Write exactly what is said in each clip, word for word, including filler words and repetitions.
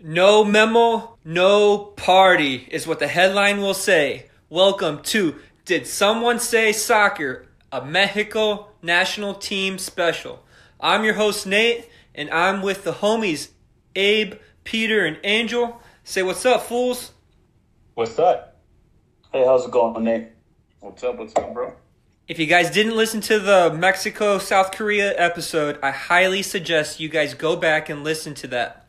No memo, no party is what the headline will say. Welcome to Did Someone Say Soccer, a Mexico national team special. I'm your host Nate, and I'm with the homies Abe, Peter, and Angel. Say what's up, fools. What's up? Hey, how's it going, Nate? What's up, what's up, bro? If you guys didn't listen to the Mexico-South Korea episode, I highly suggest you guys go back and listen to that.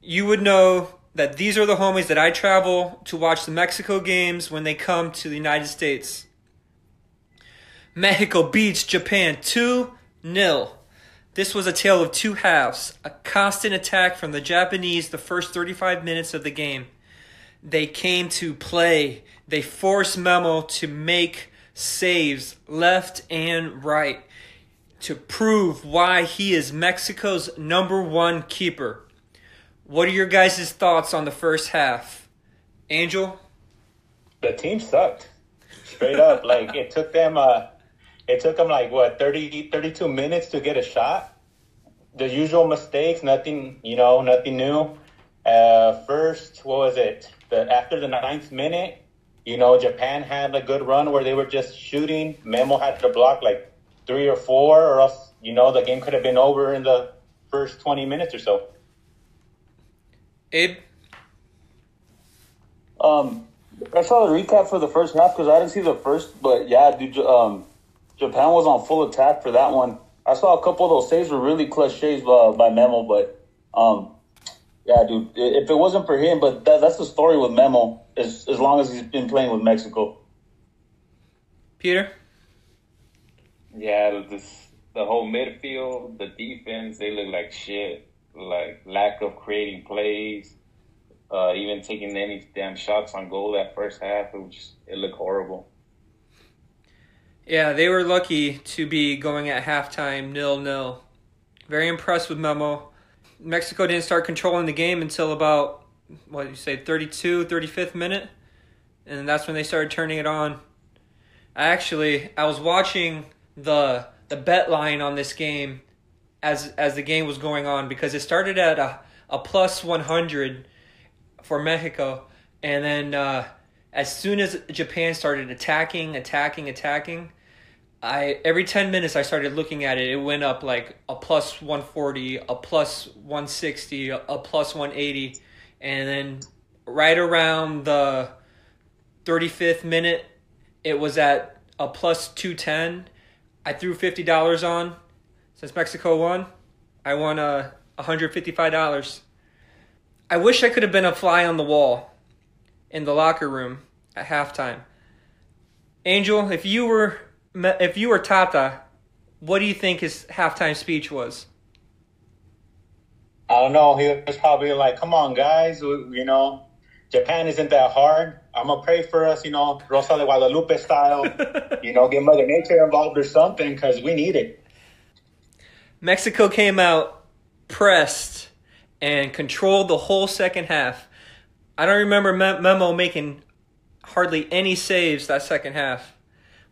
You would know that these are the homies that I travel to watch the Mexico games when they come to the United States. Mexico beats Japan two nil. This was a tale of two halves, a constant attack from the Japanese the first thirty-five minutes of the game. They came to play. They forced Memo to make saves left and right to prove why he is Mexico's number one keeper. What are your guys' thoughts on the first half? Angel? The team sucked. Straight up. Like, it took them, uh, it took them like, what, thirty, thirty-two minutes to get a shot? The usual mistakes, nothing, you know, nothing new. Uh, first, what was it? The, after the ninth minute, you know, Japan had a good run where they were just shooting. Memo had to block like three or four, or else, you know, the game could have been over in the first twenty minutes or so. Abe? Um, I saw the recap for the first half because I didn't see the first, but yeah, dude, um, Japan was on full attack for that one. I saw a couple of those saves were really clutch saves uh, by Memo, but um. Yeah, dude, if it wasn't for him, but that, that's the story with Memo, as, as long as he's been playing with Mexico. Peter? Yeah, this, the whole midfield, the defense, they look like shit. Like, lack of creating plays, uh, even taking any damn shots on goal that first half, it, was just, it looked horrible. Yeah, they were lucky to be going at halftime nil nil. Very impressed with Memo. Mexico didn't start controlling the game until about, what did you say, thirty-two, thirty-fifth minute? And that's when they started turning it on. I actually, I was watching the the bet line on this game as as the game was going on because it started at a, a plus one hundred for Mexico. And then uh, as soon as Japan started attacking, attacking, attacking, I every ten minutes I started looking at it, it went up like a plus one forty, a plus one sixty, a plus one eighty. And then right around the thirty-fifth minute, it was at a plus two ten. I threw fifty dollars on. Since Mexico won, I won uh, one hundred fifty-five dollars. I wish I could have been a fly on the wall in the locker room at halftime. Angel, if you were... If you were Tata, what do you think his halftime speech was? I don't know. He was probably like, come on, guys. You know, Japan isn't that hard. I'm going to pray for us, you know, Rosa de Guadalupe style. You know, get Mother Nature involved or something because we need it. Mexico came out pressed and controlled the whole second half. I don't remember Memo making hardly any saves that second half.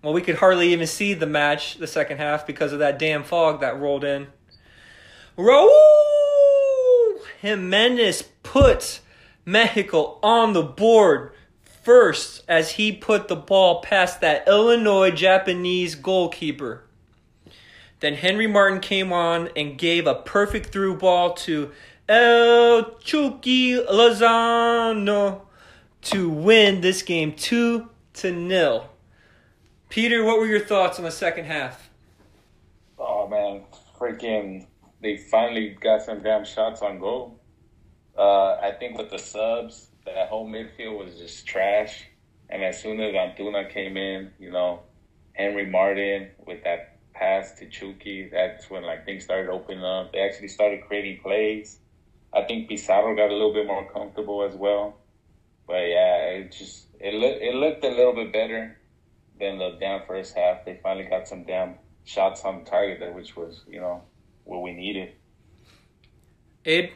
Well, we could hardly even see the match the second half because of that damn fog that rolled in. Raúl Jiménez put Mexico on the board first as he put the ball past that Illinois Japanese goalkeeper. Then Henry Martin came on and gave a perfect through ball to El Chucky Lozano to win this game two to nil. Peter, what were your thoughts on the second half? Oh, man, freaking, they finally got some damn shots on goal. Uh, I think with the subs, that whole midfield was just trash. And as soon as Antuna came in, you know, Henry Martin with that pass to Chucky, that's when, like, things started opening up. They actually started creating plays. I think Pizarro got a little bit more comfortable as well. But, yeah, it just it, look, it looked a little bit better. Then the damn first half, they finally got some damn shots on target, which was, you know, what we needed. Abe?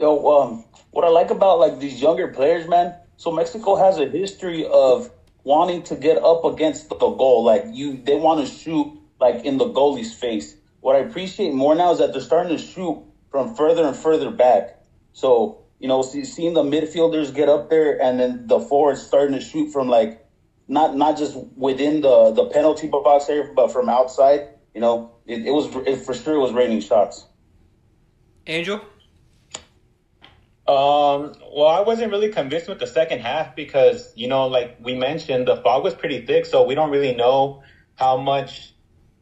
Yo, um, what I like about, like, these younger players, man, so Mexico has a history of wanting to get up against the goal. Like you, they want to shoot like in the goalie's face. What I appreciate more now is that they're starting to shoot from further and further back. So, you know, see, seeing the midfielders get up there and then the forwards starting to shoot from like not not just within the, the penalty box area, but from outside. You know, it, it was it for sure it was raining shots. Angel? Um, well, I wasn't really convinced with the second half because, you know, like we mentioned, the fog was pretty thick, so we don't really know how much,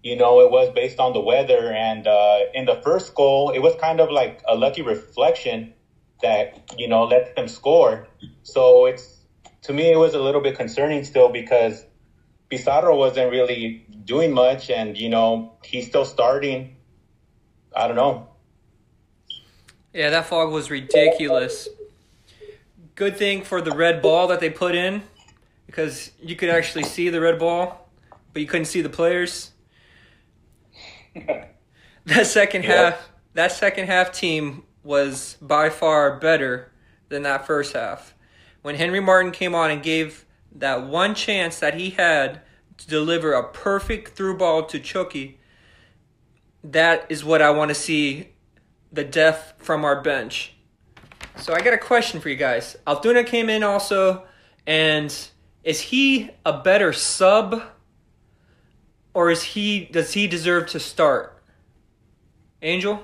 you know, it was based on the weather. And uh, in the first goal, it was kind of like a lucky reflection that, you know, let them score. So it's, to me, it was a little bit concerning still because Pizarro wasn't really doing much and, you know, he's still starting. I don't know. Yeah, that fog was ridiculous. Good thing for the red ball that they put in because you could actually see the red ball, but you couldn't see the players. That second yeah. half, that second half team was by far better than that first half. When Henry Martin came on and gave that one chance that he had to deliver a perfect through ball to Chucky, that is what I want to see, the death from our bench. So I got a question for you guys. Antuna came in also, and is he a better sub? Or is he? Does he deserve to start? Angel?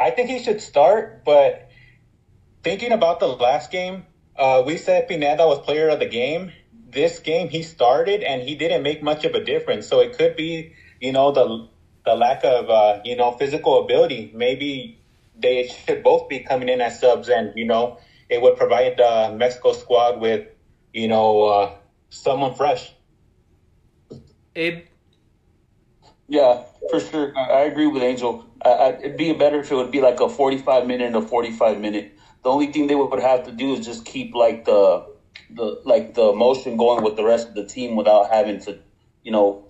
I think he should start, but thinking about the last game, uh, we said Pineda was player of the game. This game he started, and he didn't make much of a difference. So it could be, you know, the the lack of, uh, you know, physical ability. Maybe they should both be coming in as subs, and, you know, it would provide the Mexico squad with, you know, uh, someone fresh. Abe? Yeah, for sure. I agree with Angel. I, I, it'd be better if it would be like a forty-five minute and a forty-five minute. The only thing they would have to do is just keep like the the like the motion going with the rest of the team without having to, you know,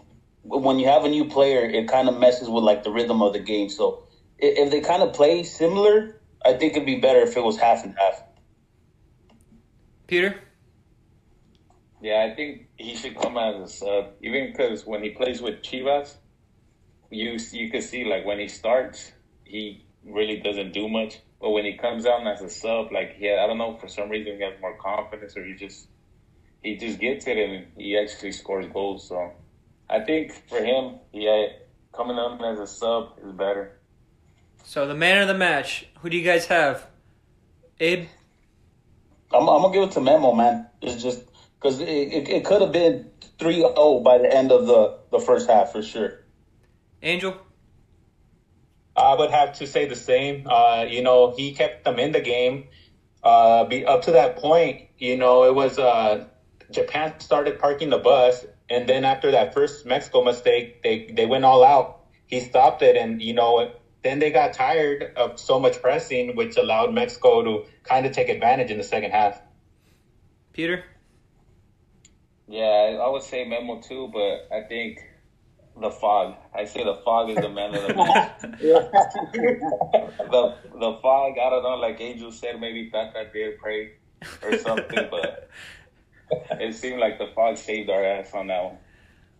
when you have a new player, it kind of messes with like the rhythm of the game. So if they kind of play similar, I think it'd be better if it was half and half. Peter? Yeah, I think he should come as uh, even because when he plays with Chivas, You you can see, like, when he starts, he really doesn't do much. But when he comes out as a sub, like, yeah, I don't know, for some reason he has more confidence or he just he just gets it and he actually scores goals. So I think for him, yeah, coming out as a sub is better. So the man of the match, who do you guys have? Abe? I'm, I'm going to give it to Memo, man. It's just because it, it, it could have been three oh by the end of the, the first half for sure. Angel? I would have to say the same. Uh, you know, he kept them in the game. Uh, be, up to that point, you know, it was uh, Japan started parking the bus, and then after that first Mexico mistake, they, they went all out. He stopped it, and, you know, then they got tired of so much pressing, which allowed Mexico to kind of take advantage in the second half. Peter? Yeah, I would say Memo too, but I think – the fog. I say the fog is the man of the match. the the fog, I don't know, like Angel said, maybe Tata did pray or something, but it seemed like the fog saved our ass on that one.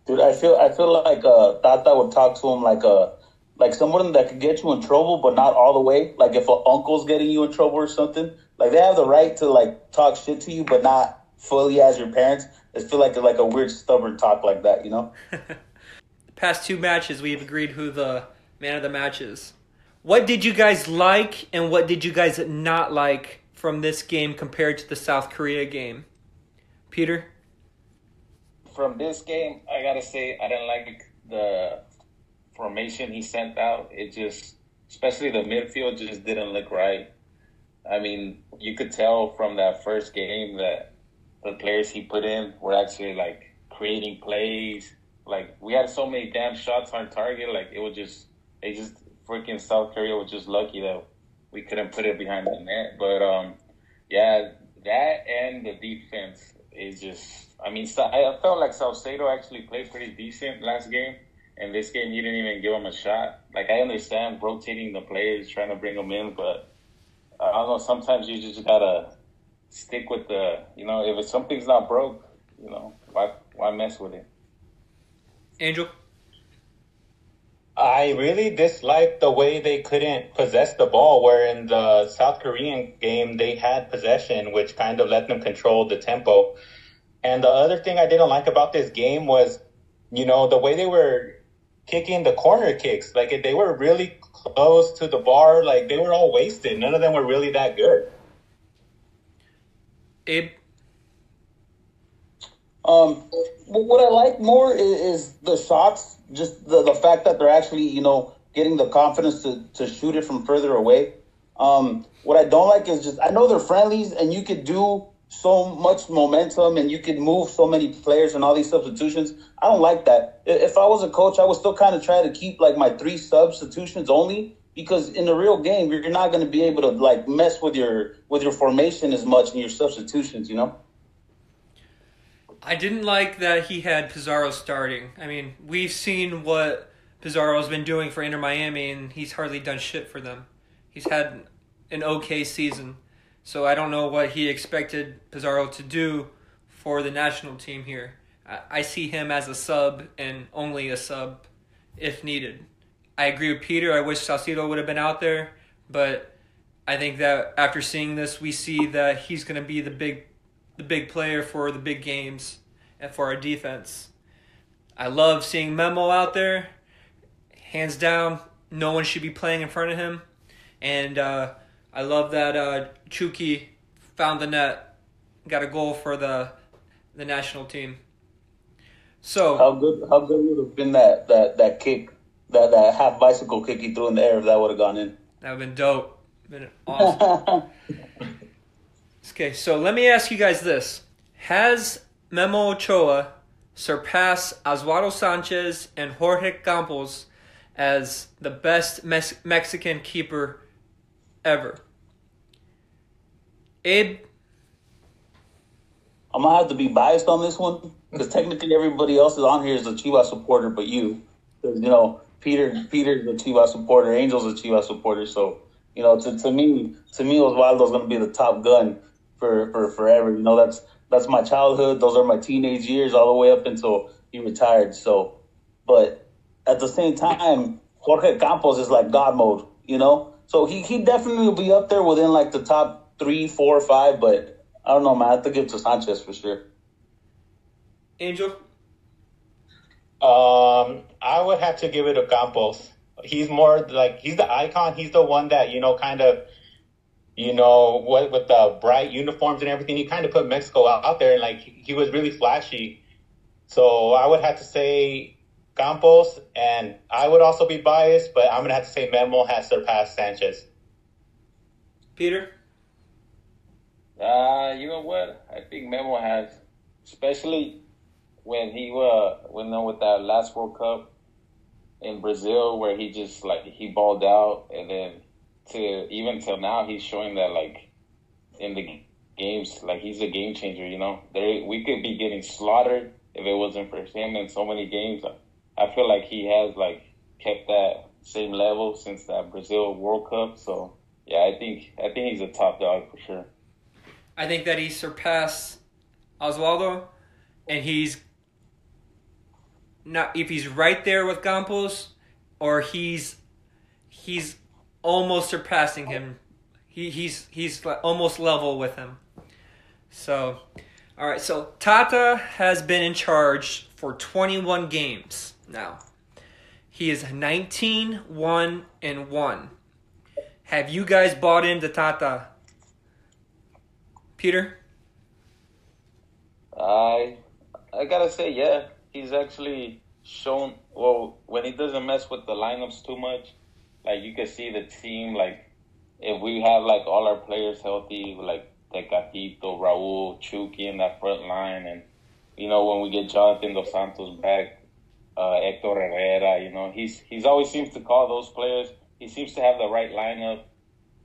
Dude, I feel I feel like uh, Tata would talk to him like a like someone that could get you in trouble, but not all the way. Like if an uncle's getting you in trouble or something, like they have the right to like talk shit to you, but not fully as your parents. I feel like like a weird stubborn talk like that, you know. Past two matches, we've agreed who the man of the match is. What did you guys like and what did you guys not like from this game compared to the South Korea game? Peter? From this game, I got to say I didn't like the formation he sent out. It just, especially the midfield, just didn't look right. I mean, you could tell from that first game that the players he put in were actually, like, creating plays. Like, we had so many damn shots on target. Like, it was just, they just, freaking South Korea was just lucky that we couldn't put it behind the net. But, um, yeah, that and the defense is just, I mean, I felt like Saucedo actually played pretty decent last game. And this game, you didn't even give him a shot. Like, I understand rotating the players, trying to bring them in, but I don't know, sometimes you just gotta stick with the, you know, if something's not broke, you know, why not mess with it. Angel? I really dislike the way they couldn't possess the ball, where in the South Korean game they had possession, which kind of let them control the tempo. And the other thing I didn't like about this game was, you know, the way they were kicking the corner kicks. Like, they were really close to the bar. Like, they were all wasted. None of them were really that good. Abe? Um, what I like more is, is the shots, just the, the fact that they're actually, you know, getting the confidence to, to shoot it from further away. Um, what I don't like is just, I know they're friendlies and you could do so much momentum and you could move so many players and all these substitutions. I don't like that. If I was a coach, I would still kind of try to keep like my three substitutions only, because in the real game, you're not going to be able to like mess with your, with your formation as much and your substitutions, you know? I didn't like that he had Pizarro starting. I mean, we've seen what Pizarro's been doing for Inter Miami, and he's hardly done shit for them. He's had an okay season. So I don't know what he expected Pizarro to do for the national team here. I see him as a sub and only a sub if needed. I agree with Peter. I wish Saucedo would have been out there, but I think that after seeing this, we see that he's going to be the big the big player for the big games and for our defense. I love seeing Memo out there. Hands down, no one should be playing in front of him. And uh, I love that uh, Chucky found the net, got a goal for the the national team. So how good how good would have been that that, that kick, that, that half bicycle kick he threw in the air if that would have gone in. That would have been dope. Been awesome. Okay, so let me ask you guys this. Has Memo Ochoa surpassed Oswaldo Sanchez and Jorge Campos as the best Mex- Mexican keeper ever? Abe? I'm going to have to be biased on this one, because technically everybody else is on here is a Chivas supporter but you. You know, Peter, Peter's a Chivas supporter. Angel's a Chivas supporter. So, you know, to, to me, to me, Oswaldo's going to be the top gun for, for forever. You know, that's that's my childhood. Those are my teenage years all the way up until he retired. So, but at the same time, Jorge Campos is like God mode, you know? So he, he definitely will be up there within like the top three, four, five. But I don't know, man. I have to give it to Sanchez for sure. Angel? Um, I would have to give it to Campos. He's more like, he's the icon. He's the one that, you know, kind of, you know, what with the bright uniforms and everything, he kind of put Mexico out, out there, and like he was really flashy. So I would have to say Campos, and I would also be biased, but I'm gonna have to say Memo has surpassed Sanchez. Peter, uh, you know what? I think Memo has, especially when he uh, went on with that last World Cup in Brazil, where he just like he balled out, and then. To even till now, he's showing that like in the games, like he's a game changer. You know, there we could be getting slaughtered if it wasn't for him in so many games. I feel like he has like kept that same level since that Brazil World Cup. So yeah, I think I think he's a top dog for sure. I think that he surpassed Oswaldo, and he's not if he's right there with Campos, or he's he's. almost surpassing him. He he's he's almost level with him. So, all right. So Tata has been in charge for twenty-one games now. He is nineteen, one, and one. Have you guys bought into Tata? Peter? I I gotta say, yeah. He's actually shown, well, when he doesn't mess with the lineups too much, like, you can see the team, like, if we have, like, all our players healthy, like, Tecatito, Raúl, Chucky in that front line. And, you know, when we get Jonathan Dos Santos back, uh, Hector Herrera, you know, he's he's always seems to call those players. He seems to have the right lineup.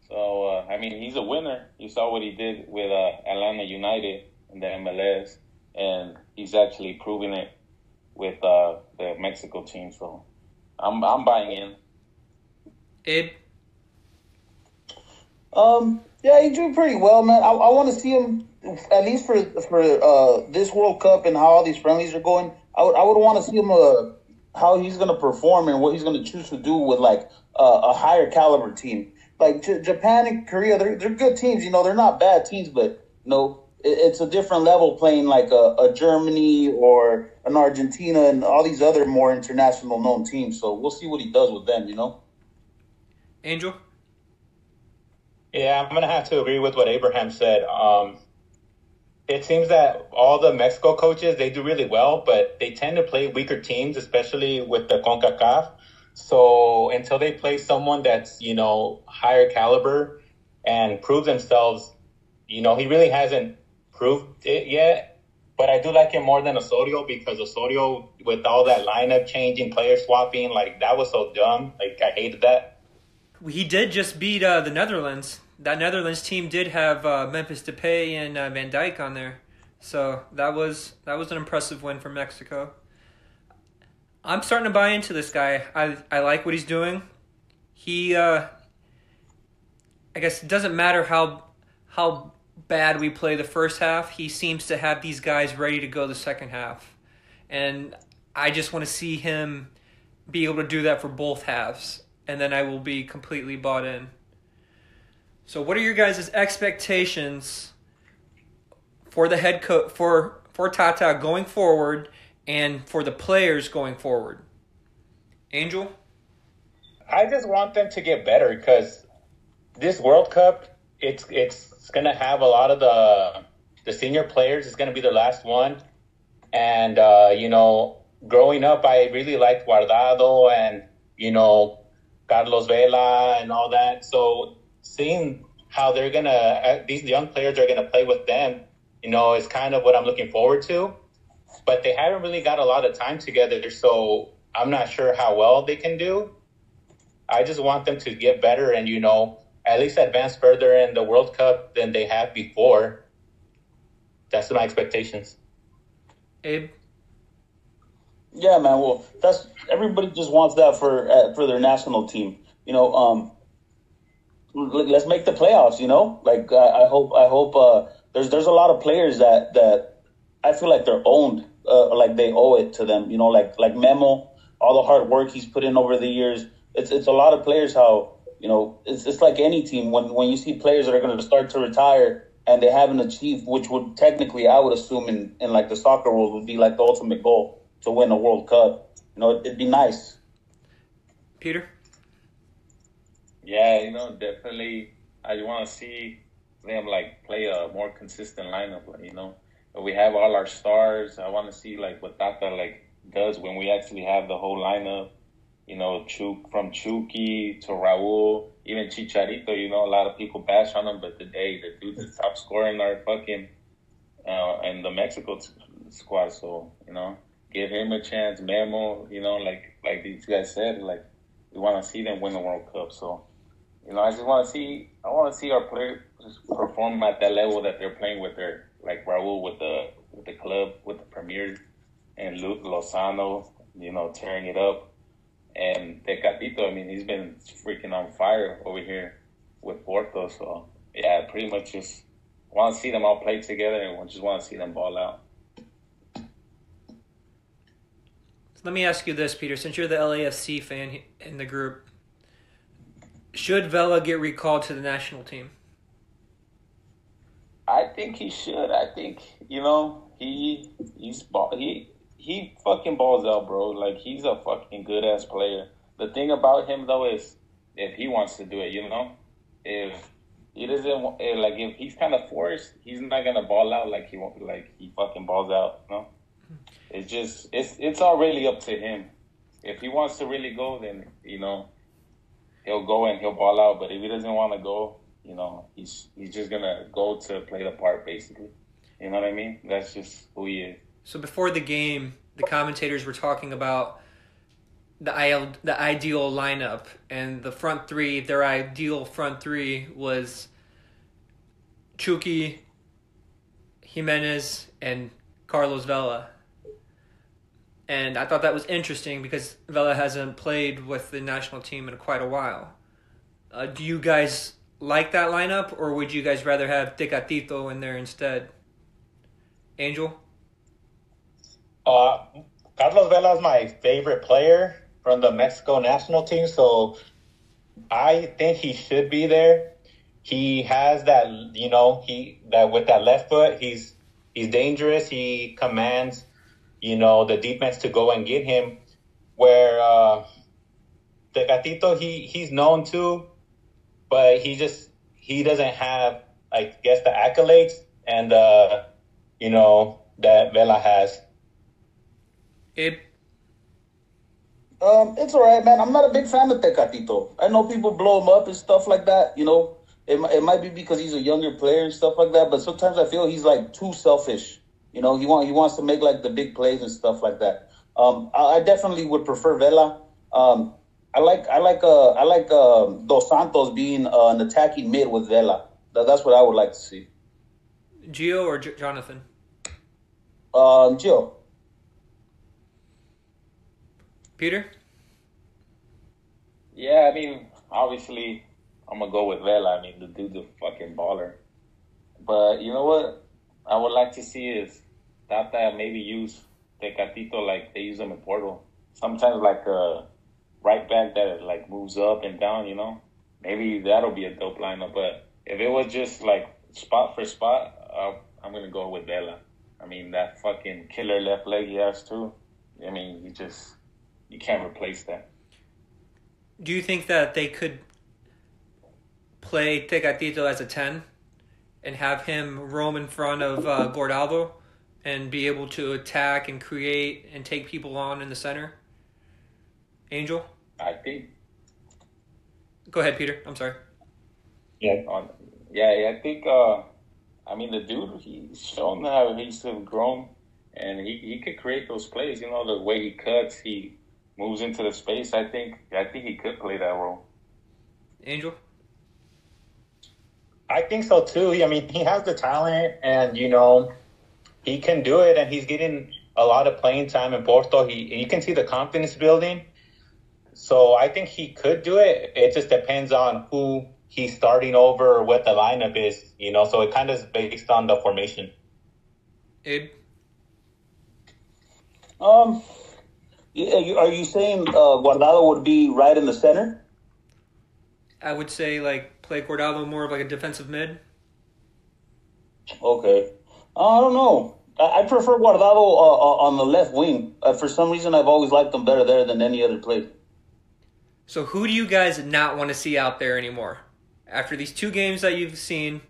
So, uh, I mean, he's a winner. You saw what he did with uh, Atlanta United in the M L S. And he's actually proving it with uh, the Mexico team. So, I'm I'm buying in. Abe? Um, yeah, he drew pretty well, man. I, I want to see him at least for for uh, this World Cup and how all these friendlies are going, I would I would want to see him uh, how he's going to perform and what he's going to choose to do with like uh, a higher caliber team. Like J- Japan and Korea, they're they're good teams. You know, they're not bad teams, but you know, it, it's a different level playing like a, a Germany or an Argentina and all these other more international known teams. So we'll see what he does with them. You know, Angel. Yeah, I'm gonna have to agree with what Abraham said. Um, it seems that all the Mexico coaches, they do really well, but they tend to play weaker teams, especially with the CONCACAF. So until they play someone that's, you know, higher caliber and prove themselves, you know, he really hasn't proved it yet. But I do like him more than Osorio, because Osorio, with all that lineup changing, player swapping, like that was so dumb. Like I hated that. He did just beat uh, the Netherlands. That Netherlands team did have uh, Memphis Depay and uh, Van Dijk on there, so that was that was an impressive win for Mexico. I'm starting to buy into this guy. I I like what he's doing. He, uh, I guess, it doesn't matter how how bad we play the first half. He seems to have these guys ready to go the second half, and I just want to see him be able to do that for both halves. And then I will be completely bought in. So, what are your guys' expectations for the head coach, for for Tata going forward, and for the players going forward? Angel, I just want them to get better, because this World Cup, it's it's gonna have a lot of the the senior players. It's gonna be their last one, and uh, you know, growing up, I really liked Guardado and you know. Carlos Vela and all that. So seeing how they're going to, these young players are going to play with them, you know, is kind of what I'm looking forward to. But they haven't really got a lot of time together, so I'm not sure how well they can do. I just want them to get better and, you know, at least advance further in the World Cup than they have before. That's my expectations. Abe? Yeah, man. Well, that's everybody just wants that for uh, for their national team. You know, um, let's make the playoffs. You know, like I, I hope I hope uh, there's there's a lot of players that, that I feel like they're owned, uh, like they owe it to them. You know, like like Memo, all the hard work he's put in over the years. It's it's a lot of players. How you know, it's it's like any team when when you see players that are going to start to retire and they haven't achieved, which would technically I would assume in, in like the soccer world would be like the ultimate goal. To win a World Cup, you know, it'd be nice. Peter? Yeah, you know, definitely. I want to see them like play a more consistent lineup. You know, we have all our stars. I want to see like what Tata like does when we actually have the whole lineup. You know, from Chucky to Raúl, even Chicharito. You know, a lot of people bash on him, but today the dude's the top scorer in our fucking uh, in the Mexico t- squad. So you know. Give him a chance, Memo, you know, like like these guys said, like we want to see them win the World Cup. So, you know, I just want to see, I want to see our players perform at that level that they're playing with their, like Raul with the with the club, with the Premier, and Luke Lozano, you know, tearing it up, and Tecatito. I mean, he's been freaking on fire over here with Porto. So yeah, pretty much just want to see them all play together and just want to see them ball out. Let me ask you this, Peter, since you're the L A F C fan in the group, should Vela get recalled to the national team? I think he should. I think, you know, he he's ball, he he fucking balls out, bro. Like, he's a fucking good-ass player. The thing about him, though, is if he wants to do it, you know? If he doesn't, like, if he's kind of forced, he's not going to ball out like he won't, like he fucking balls out, you know? It's just it's it's all really up to him. If he wants to really go, then you know he'll go and he'll ball out. But if he doesn't want to go, you know he's he's just gonna go to play the part basically. You know what I mean? That's just who he is. So before the game, the commentators were talking about the I L, the ideal lineup and the front three. Their ideal front three was Chucky, Jimenez, and Carlos Vela. And I thought that was interesting because Vela hasn't played with the national team in quite a while. Uh, do you guys like that lineup, or would you guys rather have Tecatito in there instead? Angel? Uh, Carlos Vela is my favorite player from the Mexico national team, so I think he should be there. He has that, you know, he that with that left foot, he's he's dangerous. He commands, you know, the defense to go and get him. Where uh, Tecatito, he he's known too, but he just he doesn't have, I guess, the accolades and uh, you know, that Vela has. It. Um, it's all right, man. I'm not a big fan of Tecatito. I know people blow him up and stuff like that. You know, it, it might be because he's a younger player and stuff like that. But sometimes I feel he's like too selfish. You know, he want he wants to make like the big plays and stuff like that. Um, I, I definitely would prefer Vela. Um, I like I like uh I like uh, Dos Santos being uh, an attacking mid with Vela. That, that's what I would like to see. Gio or J- Jonathan? Um, Gio. Peter? Yeah, I mean, obviously, I'm going to go with Vela. I mean, the dude's a fucking baller. But you know what I would like to see is Tata maybe use Tecatito like they use him in Porto. Sometimes like a right back that like moves up and down, you know? Maybe that'll be a dope lineup. But if it was just like spot for spot, uh, I'm going to go with Vela. I mean, that fucking killer left leg he has too. I mean, he just... You can't replace that. Do you think that they could play Tecatito as a ten and have him roam in front of uh, Gordalvo and be able to attack and create and take people on in the center? Angel? I think. Go ahead, Peter. I'm sorry. Yeah, on, yeah, yeah, I think, uh, I mean, the dude, he's shown how he's grown, and he, he could create those plays. You know, the way he cuts, he... moves into the space. I think. I think he could play that role. Angel, I think so too. I mean, he has the talent, and you know, he can do it. And he's getting a lot of playing time in Porto. He, you can see the confidence building. So I think he could do it. It just depends on who he's starting over, or what the lineup is. You know, so it kind of is based on the formation. Abe. Um. Are you saying uh, Guardado would be right in the center? I would say, like, play Guardado more of, like, a defensive mid. Okay. Uh, I don't know. I, I prefer Guardado uh, on the left wing. Uh, for some reason, I've always liked him better there than any other player. So who do you guys not want to see out there anymore? After these two games that you've seen,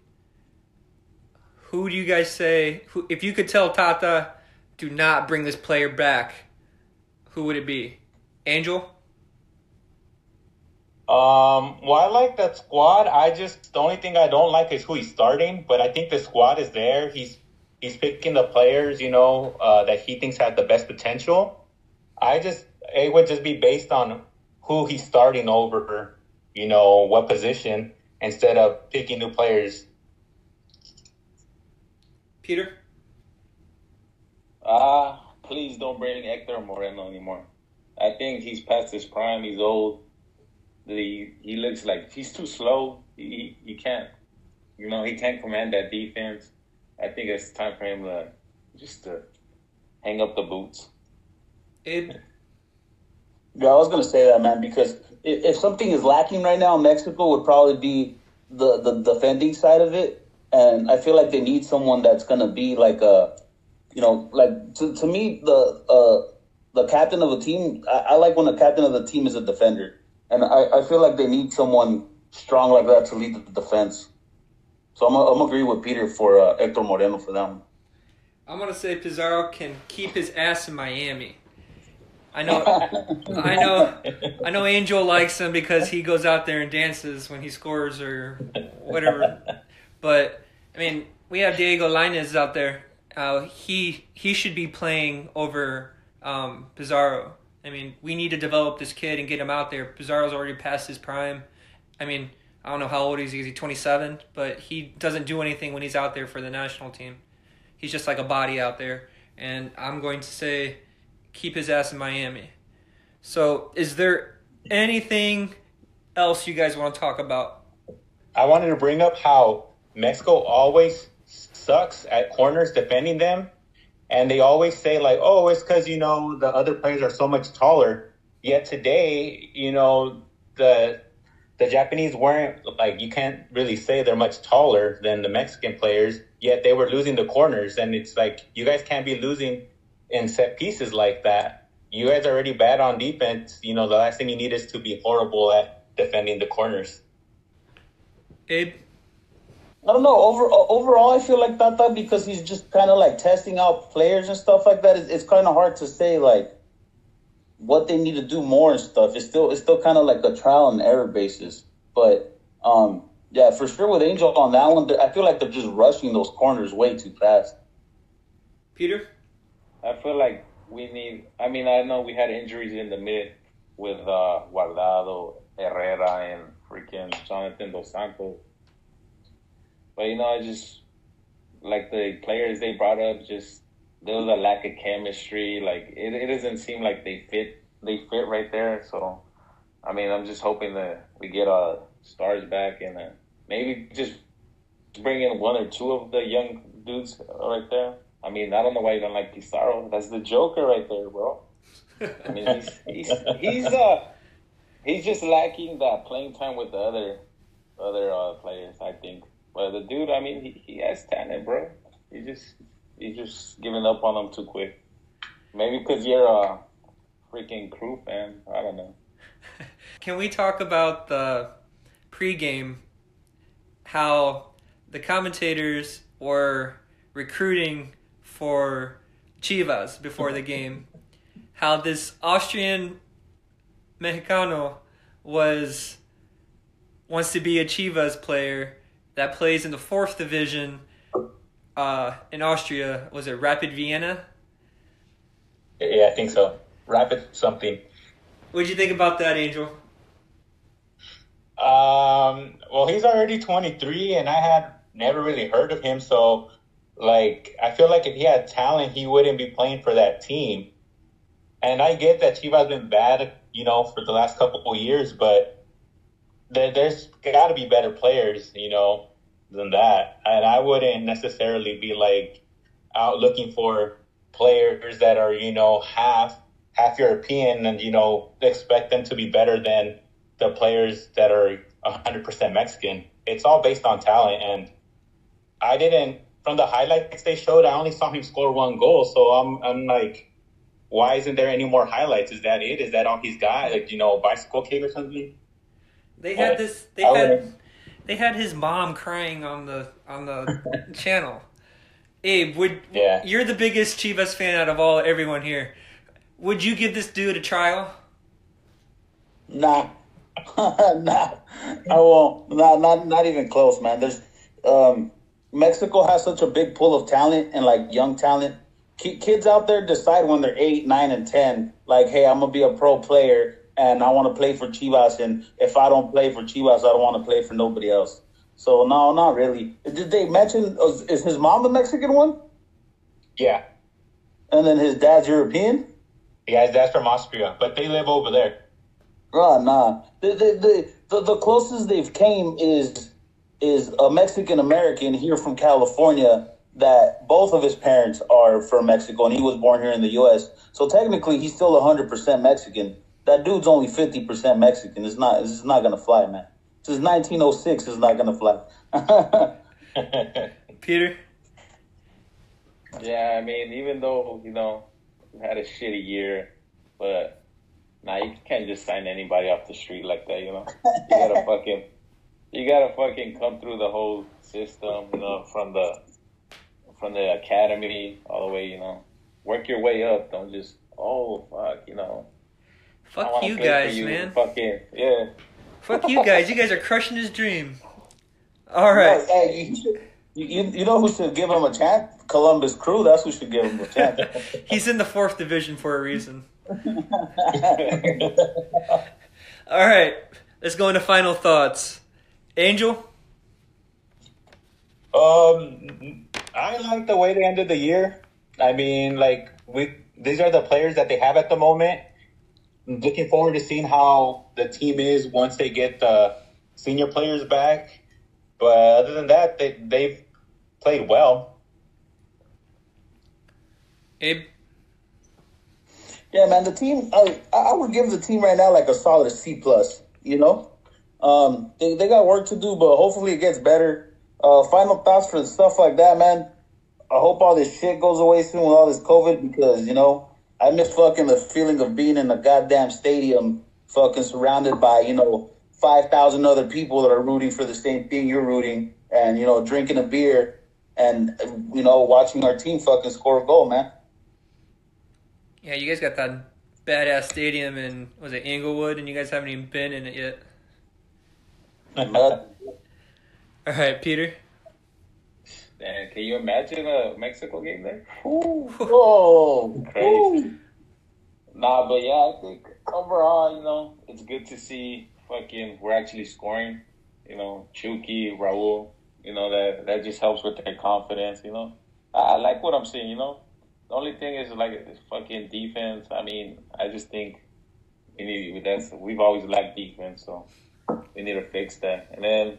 who do you guys say, who, if you could tell Tata, do not bring this player back, who would it be? Angel? Um, well, I like that squad. I just, the only thing I don't like is who he's starting, but I think the squad is there. He's he's picking the players, you know, uh, that he thinks have the best potential. I just, it would just be based on who he's starting over, you know, what position, instead of picking new players. Peter? Ah. Uh, Please don't bring Hector Moreno anymore. I think he's past his prime. He's old. He, he looks like he's too slow. He, he he can't, you know, he can't command that defense. I think it's time for him to just to hang up the boots. It. Yeah, I was gonna say that, man, because if, if something is lacking right now, Mexico would probably be the, the defending side of it, and I feel like they need someone that's gonna be like a. You know, like, to, to me, the uh, the captain of a team, I, I like when the captain of the team is a defender. And I, I feel like they need someone strong like that to lead the defense. So I'm going to agree with Peter for uh, Hector Moreno for that one. I'm going to say Pizarro can keep his ass in Miami. I know, I know, I know Angel likes him because he goes out there and dances when he scores or whatever. But, I mean, we have Diego Lainez out there. Uh, he he should be playing over um, Pizarro. I mean, we need to develop this kid and get him out there. Pizarro's already past his prime. I mean, I don't know how old he is. Is he twenty-seven? But he doesn't do anything when he's out there for the national team. He's just like a body out there. And I'm going to say keep his ass in Miami. So is there anything else you guys want to talk about? I wanted to bring up how Mexico always sucks at corners defending them. And they always say, like, oh, it's because, you know, the other players are so much taller. Yet today, you know, the the Japanese weren't, like, you can't really say they're much taller than the Mexican players. Yet they were losing the corners. And it's like, you guys can't be losing in set pieces like that. You guys are already bad on defense. You know, the last thing you need is to be horrible at defending the corners. Abe? I don't know. Over, overall, I feel like Tata, because he's just kind of like testing out players and stuff like that. It's, it's kind of hard to say like what they need to do more and stuff. It's still it's still kind of like a trial and error basis. But um, yeah, for sure with Angel on that one, I feel like they're just rushing those corners way too fast. Peter? I feel like we need, I mean, I know we had injuries in the mid with uh, Guardado, Herrera, and freaking Jonathan Dos Santos. But, you know, I just, like, the players they brought up, just, there was a lack of chemistry. Like, it, it doesn't seem like they fit, they fit right there. So, I mean, I'm just hoping that we get our stars back and uh, maybe just bring in one or two of the young dudes right there. I mean, I don't know why you don't like Pizarro. That's the Joker right there, bro. I mean, he's he's he's uh he's just lacking that playing time with the other other uh, players, I think. But the dude, I mean, he, he has talent, bro. He just he's just giving up on him too quick. Maybe because you're a freaking Crew fan. I don't know. Can we talk about the pregame? How the commentators were recruiting for Chivas before the game, how this Austrian Mexicano was wants to be a Chivas player that plays in the fourth division uh, in Austria. Was it Rapid Vienna? Yeah, I think so. Rapid something. What'd you think about that, Angel? Um. Well, he's already twenty-three, and I had never really heard of him, so. Like, I feel like if he had talent, he wouldn't be playing for that team. And I get that Chivas been bad, you know, for the last couple of years, but there, there's got to be better players, you know, than that. And I wouldn't necessarily be, like, out looking for players that are, you know, half half European and, you know, expect them to be better than the players that are one hundred percent Mexican. It's all based on talent, and I didn't... From the highlights they showed, I only saw him score one goal. So I'm, I'm like, why isn't there any more highlights? Is that it? Is that all he's got? Like, you know, a bicycle kick or something? They had this. They I had. Would've... They had his mom crying on the on the channel. Abe, would yeah. You're the biggest Chivas fan out of all everyone here. Would you give this dude a trial? Nah, nah, I won't. Nah, not not even close, man. There's. Um, Mexico has such a big pool of talent and, like, young talent. Kids out there decide when they're eight, nine, and ten, like, hey, I'm going to be a pro player, and I want to play for Chivas, and if I don't play for Chivas, I don't want to play for nobody else. So, no, not really. Did they mention, is his mom the Mexican one? Yeah. And then his dad's European? Yeah, his dad's from Austria, but they live over there. Oh, nah. The, the, the, the closest they've came is... is a Mexican-American here from California that both of his parents are from Mexico, and he was born here in the U S. So technically, he's still one hundred percent Mexican. That dude's only fifty percent Mexican. It's not It's not going to fly, man. Since nineteen oh six, it's not going to fly. Peter? Yeah, I mean, even though, you know, we had a shitty year, but nah, you can't just sign anybody off the street like that, you know? You got to fucking... You gotta fucking come through the whole system, you know, from the from the academy all the way, you know. Work your way up. Don't just oh fuck, you know. Fuck you guys, you, man. Fucking yeah. Fuck you guys. You guys are crushing his dream. All right. No, hey, you, you, you know who should give him a chance? Columbus Crew. That's who should give him a chance. He's in the fourth division for a reason. All right. Let's go into final thoughts. Angel? Um, I like the way they ended the year. I mean, like, we these are the players that they have at the moment. I'm looking forward to seeing how the team is once they get the senior players back. But other than that, they, they've played well. Abe? Yeah, man, the team, I, I would give the team right now like a solid C plus, you know? Um, they, they got work to do, but hopefully it gets better. Uh, final thoughts for stuff like that, man. I hope all this shit goes away soon with all this COVID because, you know, I miss fucking the feeling of being in a goddamn stadium fucking surrounded by, you know, five thousand other people that are rooting for the same thing you're rooting and, you know, drinking a beer and, you know, watching our team fucking score a goal, man. Yeah, you guys got that badass stadium in, was it Inglewood, and you guys haven't even been in it yet. All right, Peter. Man, can you imagine a Mexico game there? Ooh, oh, crazy. Ooh. Nah, but yeah, I think overall, you know, it's good to see fucking we're actually scoring. You know, Chucky, Raul, you know, that, that just helps with their confidence, you know. I, I like what I'm seeing, you know. The only thing is, like, this fucking defense. I mean, I just think we need, that's, we've always lacked defense, so we need to fix that. And then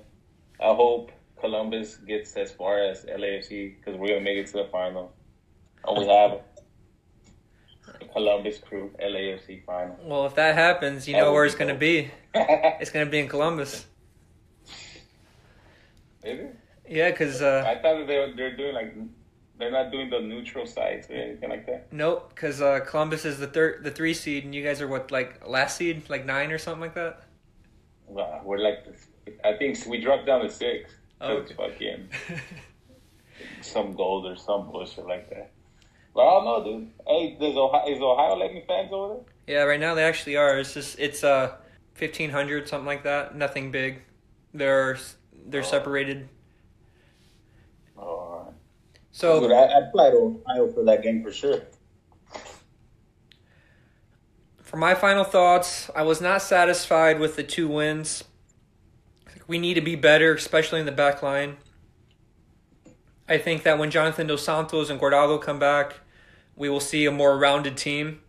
I hope Columbus gets as far as L A F C because we're going to make it to the final. And we have the Columbus Crew L A F C final. Well, if that happens, you that know where it's going to be. It's going to be in Columbus. Is it? Yeah, because... Uh... I thought that they were, they were doing, like... They're not doing the neutral sites or anything like that? Nope, because uh, Columbus is the third, the three seed, and you guys are, what, like, last seed? Like, nine or something like that? Wow, we're like, I think we dropped down to six. Oh, okay. Fucking some gold or some bullshit like that. But I don't know, dude. Hey, there's Ohio, is Ohio letting fans over there? Yeah, right now they actually are. It's just, it's uh, fifteen hundred, something like that. Nothing big. They're, they're oh. separated. Oh, So Dude, I, I'd fly to Ohio for that game for sure. For my final thoughts, I was not satisfied with the two wins. I think we need to be better, especially in the back line. I think that when Jonathan Dos Santos and Guardado come back, we will see a more rounded team,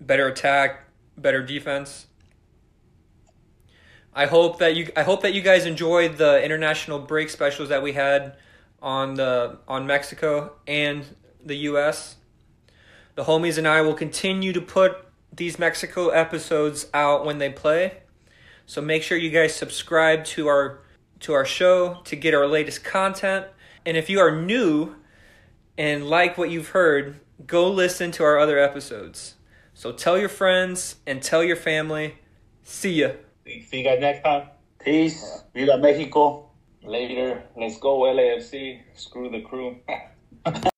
better attack, better defense. I hope that you. I hope that you guys enjoyed the international break specials that we had on the on Mexico and the U S. The homies and I will continue to put these Mexico episodes out when they play. So make sure you guys subscribe to our to our show to get our latest content. And if you are new and like what you've heard, go listen to our other episodes. So tell your friends and tell your family. See ya. See you guys next time. Peace. Viva Mexico. Later, let's go L A F C, screw the crew.